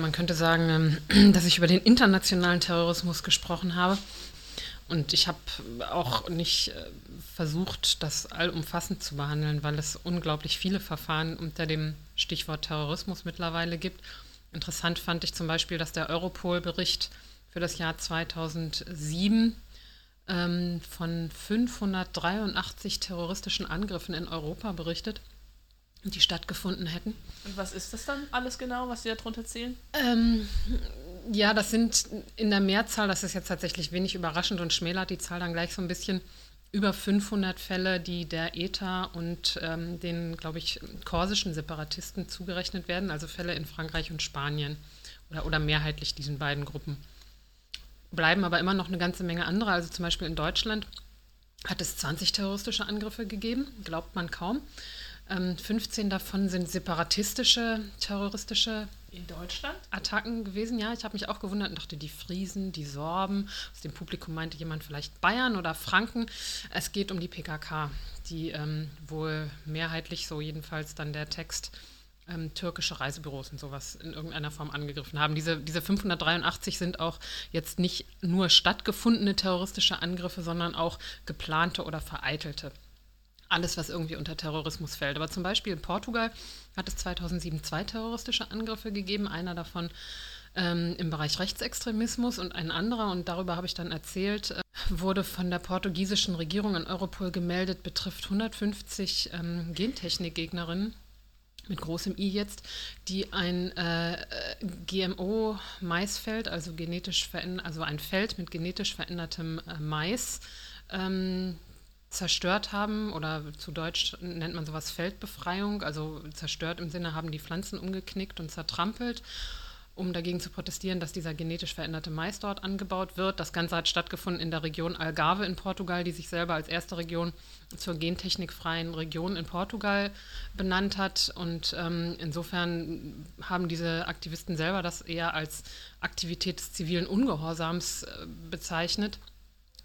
Man könnte sagen, dass ich über den internationalen Terrorismus gesprochen habe. Und ich habe auch nicht versucht, das allumfassend zu behandeln, weil es unglaublich viele Verfahren unter dem Stichwort Terrorismus mittlerweile gibt. Interessant fand ich zum Beispiel, dass der Europol-Bericht für das Jahr 2007 von 583 terroristischen Angriffen in Europa berichtet, die stattgefunden hätten. Und was ist das dann alles genau, was Sie darunter zählen? Ja, das sind in der Mehrzahl, das ist jetzt tatsächlich wenig überraschend und schmälert die Zahl dann gleich so ein bisschen, über 500 Fälle, die der ETA und den, glaube ich, korsischen Separatisten zugerechnet werden, also Fälle in Frankreich und Spanien oder mehrheitlich diesen beiden Gruppen. Bleiben aber immer noch eine ganze Menge andere, also zum Beispiel in Deutschland hat es 20 terroristische Angriffe gegeben, glaubt man kaum. 15 davon sind separatistische, terroristische in Deutschland? Attacken gewesen. Ja, ich habe mich auch gewundert und dachte, die Friesen, die Sorben, aus dem Publikum meinte jemand vielleicht Bayern oder Franken. Es geht um die PKK, die wohl mehrheitlich, so jedenfalls dann der Text, türkische Reisebüros und sowas in irgendeiner Form angegriffen haben. Diese 583 sind auch jetzt nicht nur stattgefundene terroristische Angriffe, sondern auch geplante oder vereitelte. Alles, was irgendwie unter Terrorismus fällt. Aber zum Beispiel in Portugal hat es 2007 2 terroristische Angriffe gegeben, einer davon im Bereich Rechtsextremismus und ein anderer, und darüber habe ich dann erzählt, wurde von der portugiesischen Regierung an Europol gemeldet, betrifft 150 Gentechnikgegnerinnen mit großem I jetzt, die ein GMO-Maisfeld, also ein Feld mit genetisch verändertem Mais, zerstört haben, oder zu Deutsch nennt man sowas Feldbefreiung, also zerstört im Sinne, haben die Pflanzen umgeknickt und zertrampelt, um dagegen zu protestieren, dass dieser genetisch veränderte Mais dort angebaut wird. Das Ganze hat stattgefunden in der Region Algarve in Portugal, die sich selber als erste Region zur gentechnikfreien Region in Portugal benannt hat. Und insofern haben diese Aktivisten selber das eher als Aktivität des zivilen Ungehorsams bezeichnet.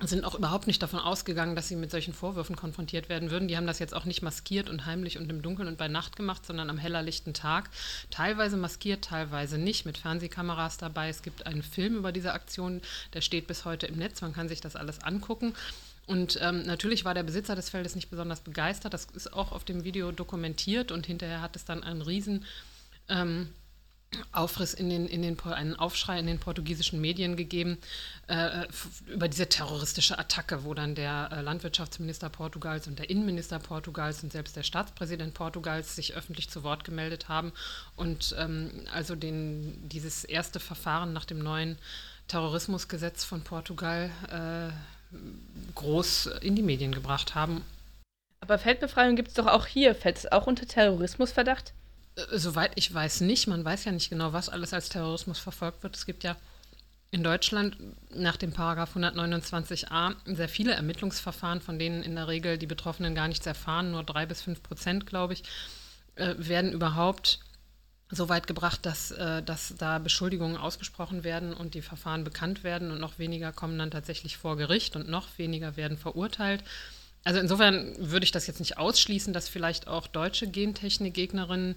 Sind auch überhaupt nicht davon ausgegangen, dass sie mit solchen Vorwürfen konfrontiert werden würden. Die haben das jetzt auch nicht maskiert und heimlich und im Dunkeln und bei Nacht gemacht, sondern am hellerlichten Tag. Teilweise maskiert, teilweise nicht, mit Fernsehkameras dabei. Es gibt einen Film über diese Aktion, der steht bis heute im Netz. Man kann sich das alles angucken. Und natürlich war der Besitzer des Feldes nicht besonders begeistert. Das ist auch auf dem Video dokumentiert, und hinterher hat es dann einen riesen Aufriss einen Aufschrei in den portugiesischen Medien gegeben über diese terroristische Attacke, wo dann der Landwirtschaftsminister Portugals und der Innenminister Portugals und selbst der Staatspräsident Portugals sich öffentlich zu Wort gemeldet haben und also dieses erste Verfahren nach dem neuen Terrorismusgesetz von Portugal groß in die Medien gebracht haben. Aber Feldbefreiung gibt es doch auch hier. Fällt es auch unter Terrorismusverdacht? Soweit ich weiß nicht. Man weiß ja nicht genau, was alles als Terrorismus verfolgt wird. Es gibt ja in Deutschland nach dem Paragraph 129a sehr viele Ermittlungsverfahren, von denen in der Regel die Betroffenen gar nichts erfahren. Nur 3-5%, glaube ich, werden überhaupt so weit gebracht, dass da Beschuldigungen ausgesprochen werden und die Verfahren bekannt werden. Und noch weniger kommen dann tatsächlich vor Gericht und noch weniger werden verurteilt. Also insofern würde ich das jetzt nicht ausschließen, dass vielleicht auch deutsche Gentechnikgegnerinnen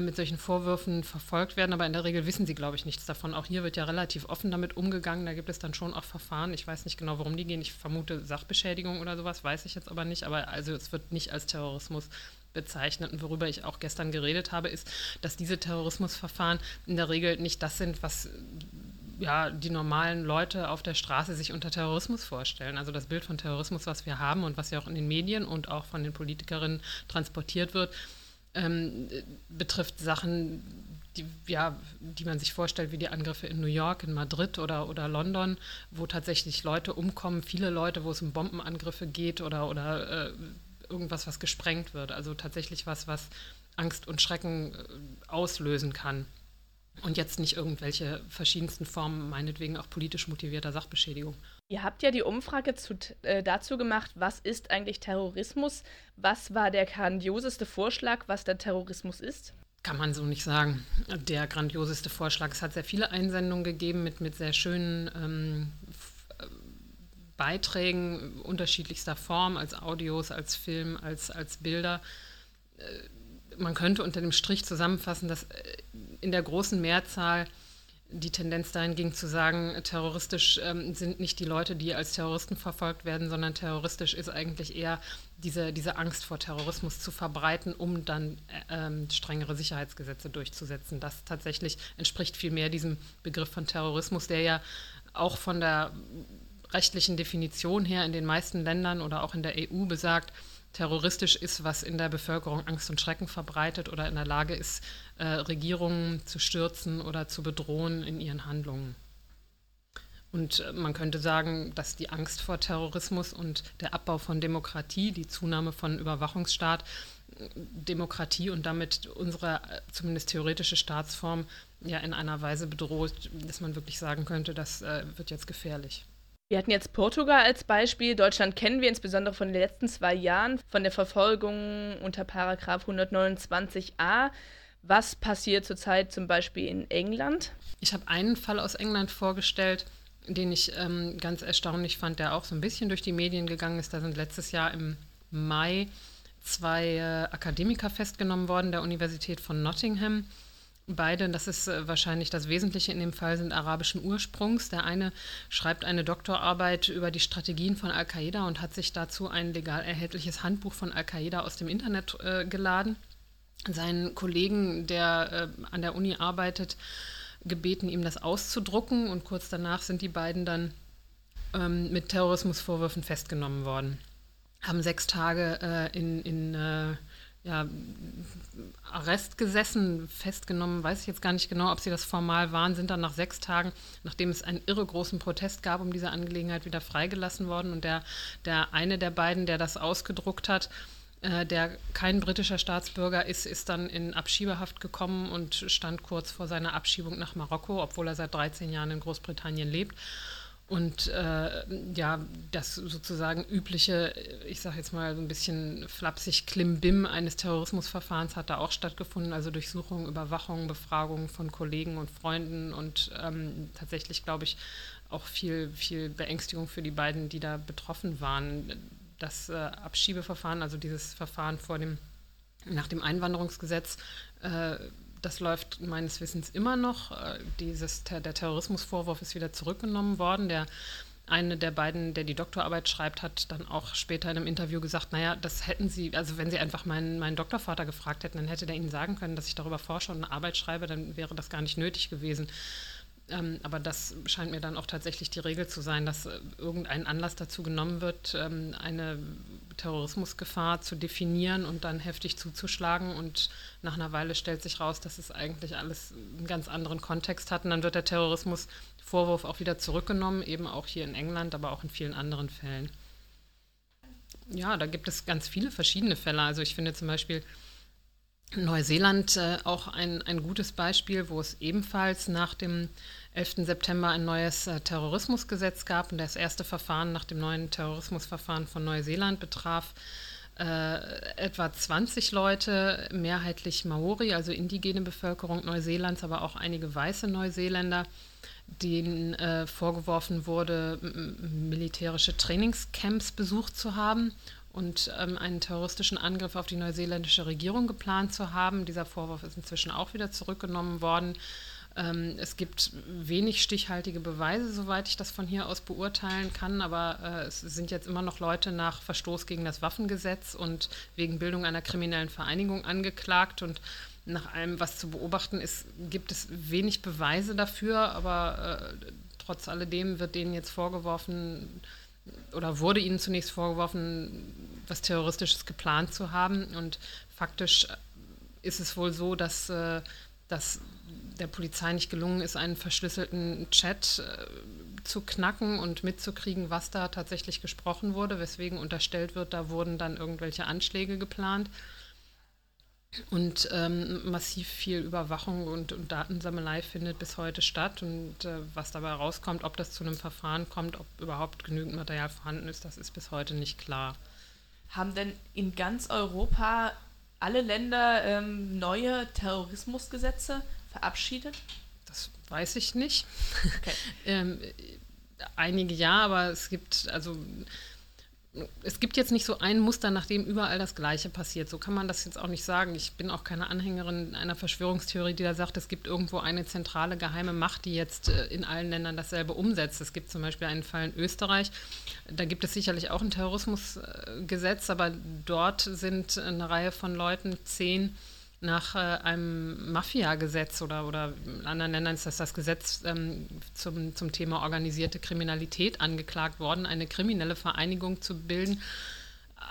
mit solchen Vorwürfen verfolgt werden, aber in der Regel wissen sie, glaube ich, nichts davon. Auch hier wird ja relativ offen damit umgegangen, da gibt es dann schon auch Verfahren. Ich weiß nicht genau, worum die gehen. Ich vermute Sachbeschädigung oder sowas, weiß ich jetzt aber nicht. Aber also es wird nicht als Terrorismus bezeichnet. Und worüber ich auch gestern geredet habe, ist, dass diese Terrorismusverfahren in der Regel nicht das sind, was ja die normalen Leute auf der Straße sich unter Terrorismus vorstellen. Also das Bild von Terrorismus, was wir haben und was ja auch in den Medien und auch von den Politikerinnen transportiert wird, betrifft Sachen, die man sich vorstellt, wie die Angriffe in New York, in Madrid oder London, wo tatsächlich Leute umkommen, viele Leute, wo es um Bombenangriffe geht oder irgendwas, was gesprengt wird. Also tatsächlich was Angst und Schrecken auslösen kann. Und jetzt nicht irgendwelche verschiedensten Formen, meinetwegen auch politisch motivierter Sachbeschädigung. Ihr habt ja die Umfrage dazu gemacht, was ist eigentlich Terrorismus? Was war der grandioseste Vorschlag, was der Terrorismus ist? Kann man so nicht sagen. Der grandioseste Vorschlag. Es hat sehr viele Einsendungen gegeben mit sehr schönen Beiträgen unterschiedlichster Form, als Audios, als Film, als Bilder. Man könnte unter dem Strich zusammenfassen, dass in der großen Mehrzahl die Tendenz dahingehend zu sagen, terroristisch sind nicht die Leute, die als Terroristen verfolgt werden, sondern terroristisch ist eigentlich eher diese Angst vor Terrorismus zu verbreiten, um dann strengere Sicherheitsgesetze durchzusetzen. Das tatsächlich entspricht vielmehr diesem Begriff von Terrorismus, der ja auch von der rechtlichen Definition her in den meisten Ländern oder auch in der EU besagt, terroristisch ist, was in der Bevölkerung Angst und Schrecken verbreitet oder in der Lage ist, Regierungen zu stürzen oder zu bedrohen in ihren Handlungen. Und man könnte sagen, dass die Angst vor Terrorismus und der Abbau von Demokratie, die Zunahme von Überwachungsstaat, Demokratie und damit unsere zumindest theoretische Staatsform ja in einer Weise bedroht, dass man wirklich sagen könnte, das wird jetzt gefährlich. Wir hatten jetzt Portugal als Beispiel. Deutschland kennen wir insbesondere von den letzten 2 Jahren, von der Verfolgung unter Paragraph 129a. Was passiert zurzeit zum Beispiel in England? Ich habe einen Fall aus England vorgestellt, den ich ganz erstaunlich fand, der auch so ein bisschen durch die Medien gegangen ist. Da sind letztes Jahr im Mai 2 Akademiker festgenommen worden der Universität von Nottingham. Beide, das ist wahrscheinlich das Wesentliche in dem Fall, sind arabischen Ursprungs. Der eine schreibt eine Doktorarbeit über die Strategien von Al-Qaida und hat sich dazu ein legal erhältliches Handbuch von Al-Qaida aus dem Internet geladen. Seinen Kollegen, der an der Uni arbeitet, gebeten, ihm das auszudrucken. Und kurz danach sind die beiden dann mit Terrorismusvorwürfen festgenommen worden. Haben 6 Tage in Arrest gesessen, festgenommen, weiß ich jetzt gar nicht genau, ob sie das formal waren, sind dann nach 6 Tagen, nachdem es einen irre großen Protest gab um diese Angelegenheit, wieder freigelassen worden. Und der eine der beiden, der das ausgedruckt hat, der kein britischer Staatsbürger ist, ist dann in Abschiebehaft gekommen und stand kurz vor seiner Abschiebung nach Marokko, obwohl er seit 13 Jahren in Großbritannien lebt. Und das sozusagen übliche, ich sage jetzt mal so ein bisschen flapsig Klimbim eines Terrorismusverfahrens hat da auch stattgefunden, also Durchsuchungen, Überwachungen, Befragungen von Kollegen und Freunden und tatsächlich, glaube ich, auch viel, viel Beängstigung für die beiden, die da betroffen waren. Das Abschiebeverfahren, also dieses Verfahren nach dem Einwanderungsgesetz, das läuft meines Wissens immer noch. Der Terrorismusvorwurf ist wieder zurückgenommen worden. Der eine der beiden, der die Doktorarbeit schreibt, hat dann auch später in einem Interview gesagt, naja, das hätten sie, also wenn sie einfach meinen Doktorvater gefragt hätten, dann hätte der ihnen sagen können, dass ich darüber forsche und eine Arbeit schreibe, dann wäre das gar nicht nötig gewesen. Aber das scheint mir dann auch tatsächlich die Regel zu sein, dass irgendein Anlass dazu genommen wird, eine Terrorismusgefahr zu definieren und dann heftig zuzuschlagen. Und nach einer Weile stellt sich raus, dass es eigentlich alles einen ganz anderen Kontext hat. Und dann wird der Terrorismusvorwurf auch wieder zurückgenommen, eben auch hier in England, aber auch in vielen anderen Fällen. Ja, da gibt es ganz viele verschiedene Fälle. Also ich finde zum Beispiel Neuseeland auch ein gutes Beispiel, wo es ebenfalls nach dem 11. September ein neues Terrorismusgesetz gab. Und das erste Verfahren nach dem neuen Terrorismusverfahren von Neuseeland betraf etwa 20 Leute, mehrheitlich Maori, also indigene Bevölkerung Neuseelands, aber auch einige weiße Neuseeländer, denen vorgeworfen wurde, militärische Trainingscamps besucht zu haben und einen terroristischen Angriff auf die neuseeländische Regierung geplant zu haben. Dieser Vorwurf ist inzwischen auch wieder zurückgenommen worden. Es gibt wenig stichhaltige Beweise, soweit ich das von hier aus beurteilen kann, aber es sind jetzt immer noch Leute nach Verstoß gegen das Waffengesetz und wegen Bildung einer kriminellen Vereinigung angeklagt. Und nach allem, was zu beobachten ist, gibt es wenig Beweise dafür, aber trotz alledem wird denen jetzt vorgeworfen, oder wurde ihnen zunächst vorgeworfen, was Terroristisches geplant zu haben. Und faktisch ist es wohl so, dass der Polizei nicht gelungen ist, einen verschlüsselten Chat zu knacken und mitzukriegen, was da tatsächlich gesprochen wurde, weswegen unterstellt wird, da wurden dann irgendwelche Anschläge geplant. Und massiv viel Überwachung und Datensammelei findet bis heute statt. Und was dabei rauskommt, ob das zu einem Verfahren kommt, ob überhaupt genügend Material vorhanden ist, das ist bis heute nicht klar. Haben denn in ganz Europa alle Länder neue Terrorismusgesetze verabschiedet? Das weiß ich nicht. Okay. Einige ja, aber es gibt, also es gibt jetzt nicht so ein Muster, nach dem überall das Gleiche passiert. So kann man das jetzt auch nicht sagen. Ich bin auch keine Anhängerin einer Verschwörungstheorie, die da sagt, es gibt irgendwo eine zentrale geheime Macht, die jetzt in allen Ländern dasselbe umsetzt. Es gibt zum Beispiel einen Fall in Österreich, da gibt es sicherlich auch ein Terrorismusgesetz, aber dort sind eine Reihe von Leuten, 10 nach einem Mafia-Gesetz oder in anderen Ländern ist das Gesetz zum Thema organisierte Kriminalität angeklagt worden, eine kriminelle Vereinigung zu bilden.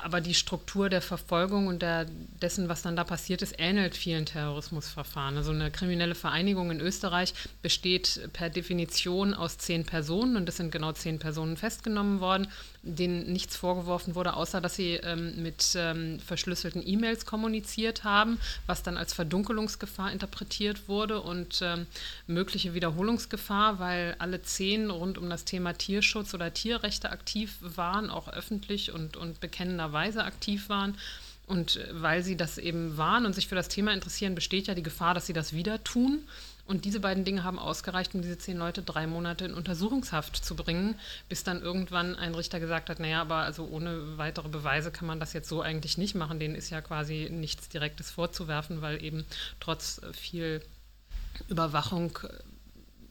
Aber die Struktur der Verfolgung und dessen, was dann da passiert ist, ähnelt vielen Terrorismusverfahren. Also eine kriminelle Vereinigung in Österreich besteht per Definition aus 10 Personen und es sind genau 10 Personen festgenommen worden, denen nichts vorgeworfen wurde, außer dass sie mit verschlüsselten E-Mails kommuniziert haben, was dann als Verdunkelungsgefahr interpretiert wurde und mögliche Wiederholungsgefahr, weil alle 10 rund um das Thema Tierschutz oder Tierrechte aktiv waren, auch öffentlich und bekennenderweise aktiv waren. Und weil sie das eben waren und sich für das Thema interessieren, besteht ja die Gefahr, dass sie das wieder tun. Und diese beiden Dinge haben ausgereicht, um diese 10 Leute 3 Monate in Untersuchungshaft zu bringen, bis dann irgendwann ein Richter gesagt hat, naja, aber also ohne weitere Beweise kann man das jetzt so eigentlich nicht machen. Denen ist ja quasi nichts Direktes vorzuwerfen, weil eben trotz viel Überwachung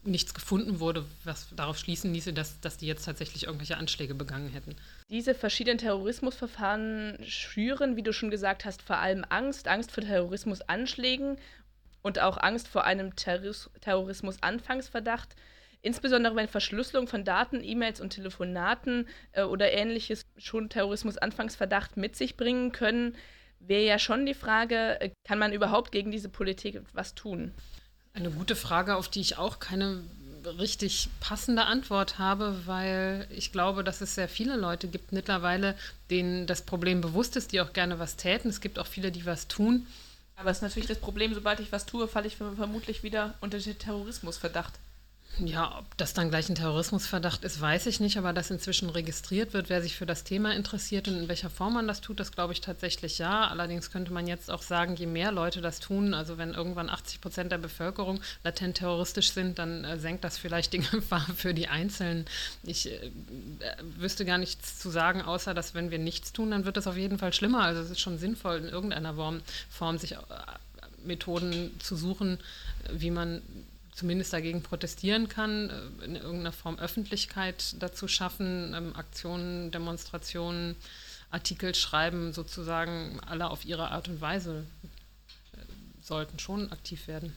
nichts gefunden wurde, was darauf schließen ließe, dass die jetzt tatsächlich irgendwelche Anschläge begangen hätten. Diese verschiedenen Terrorismusverfahren schüren, wie du schon gesagt hast, vor allem Angst vor Terrorismusanschlägen und auch Angst vor einem Terrorismusanfangsverdacht, insbesondere wenn Verschlüsselung von Daten, E-Mails und Telefonaten oder ähnliches schon Terrorismusanfangsverdacht mit sich bringen können, wäre ja schon die Frage, kann man überhaupt gegen diese Politik was tun? Eine gute Frage, auf die ich auch keine richtig passende Antwort habe, weil ich glaube, dass es sehr viele Leute gibt mittlerweile, denen das Problem bewusst ist, die auch gerne was täten. Es gibt auch viele, die was tun. Aber es ist natürlich das Problem, sobald ich was tue, falle ich vermutlich wieder unter den Terrorismusverdacht. Ja, ob das dann gleich ein Terrorismusverdacht ist, weiß ich nicht, aber dass inzwischen registriert wird, wer sich für das Thema interessiert und in welcher Form man das tut, das glaube ich tatsächlich ja. Allerdings könnte man jetzt auch sagen, je mehr Leute das tun, also wenn irgendwann 80% der Bevölkerung latent terroristisch sind, dann senkt das vielleicht die Gefahr für die Einzelnen. Ich wüsste gar nichts zu sagen, außer dass wenn wir nichts tun, dann wird das auf jeden Fall schlimmer. Also es ist schon sinnvoll, in irgendeiner Form sich Methoden zu suchen, wie man zumindest dagegen protestieren kann, in irgendeiner Form Öffentlichkeit dazu schaffen, Aktionen, Demonstrationen, Artikel schreiben, sozusagen alle auf ihre Art und Weise sollten schon aktiv werden.